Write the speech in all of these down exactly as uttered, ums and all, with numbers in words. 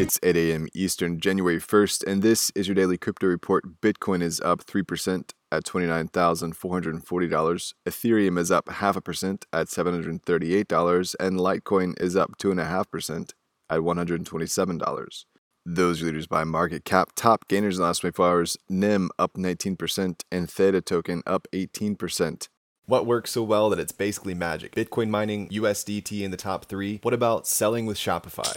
It's eight a m Eastern, January first, and this is your daily crypto report. Bitcoin is up three percent at twenty-nine thousand four hundred forty dollars. Ethereum is up half a percent at seven hundred thirty-eight dollars, and Litecoin is up two point five percent at one hundred twenty-seven dollars. Those are leaders by market cap. Top gainers in the last twenty-four hours, N I M up nineteen percent and Theta token up eighteen percent. What works so well that it's basically magic? Bitcoin mining, U S D T in the top three. What about selling with Shopify?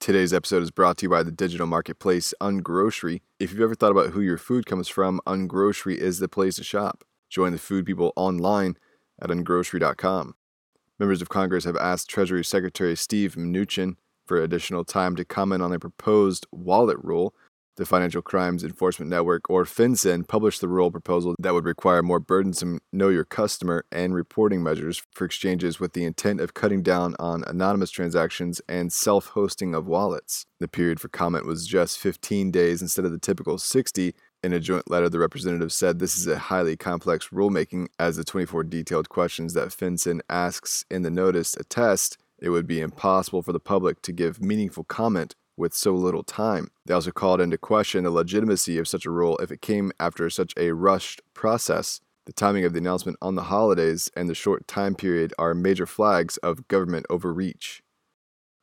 Today's episode is brought to you by the digital marketplace UnGrocery. If you've ever thought about who your food comes from, UnGrocery is the place to shop. Join the food people online at ungrocery dot com. Members of Congress have asked Treasury Secretary Steve Mnuchin for additional time to comment on a proposed wallet rule. The Financial Crimes Enforcement Network, or FinCEN, published the rule proposal that would require more burdensome know your customer and reporting measures for exchanges with the intent of cutting down on anonymous transactions and self-hosting of wallets. The period for comment was just fifteen days instead of the typical sixty. In a joint letter, the representative said this is a highly complex rulemaking, as the twenty-four detailed questions that FinCEN asks in the notice attest. It would be impossible for the public to give meaningful comment with so little time. They also called into question the legitimacy of such a rule if it came after such a rushed process. The timing of the announcement on the holidays and the short time period are major flags of government overreach.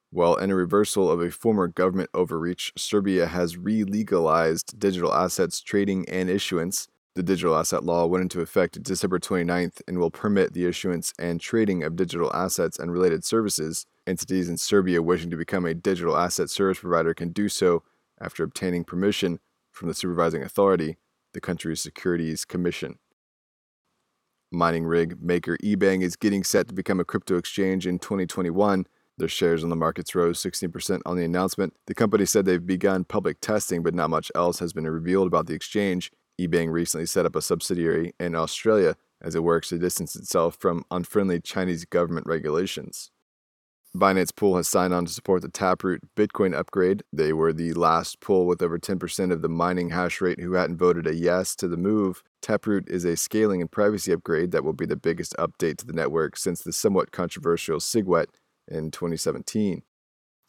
Well, in a reversal of a former government overreach, Serbia has re-legalized digital assets trading and issuance. The digital asset law went into effect December twenty-ninth and will permit the issuance and trading of digital assets and related services. Entities in Serbia wishing to become a digital asset service provider can do so after obtaining permission from the supervising authority, the country's Securities Commission. Mining rig maker Ebang is getting set to become a crypto exchange in twenty twenty-one. Their shares on the markets rose sixteen percent on the announcement. The company said they've begun public testing, but not much else has been revealed about the exchange. Ebang recently set up a subsidiary in Australia as it works to distance itself from unfriendly Chinese government regulations. Binance Pool has signed on to support the Taproot Bitcoin upgrade. They were the last pool with over ten percent of the mining hash rate who hadn't voted a yes to the move. Taproot is a scaling and privacy upgrade that will be the biggest update to the network since the somewhat controversial SegWit in twenty seventeen.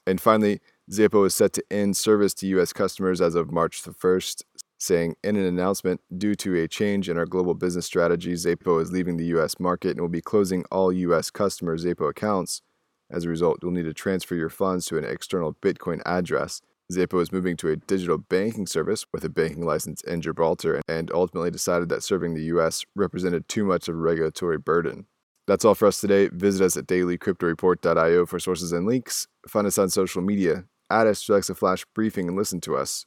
And finally, Xapo is set to end service to U S customers as of March the first, saying in an announcement, due to a change in our global business strategy, Xapo is leaving the U S market and will be closing all U S customer Xapo accounts. As a result, you'll need to transfer your funds to an external Bitcoin address. Xapo is moving to a digital banking service with a banking license in Gibraltar and ultimately decided that serving the U S represented too much of a regulatory burden. That's all for us today. Visit us at daily crypto report dot io for sources and links. Find us on social media. Add us to Alexa Flash Briefing and listen to us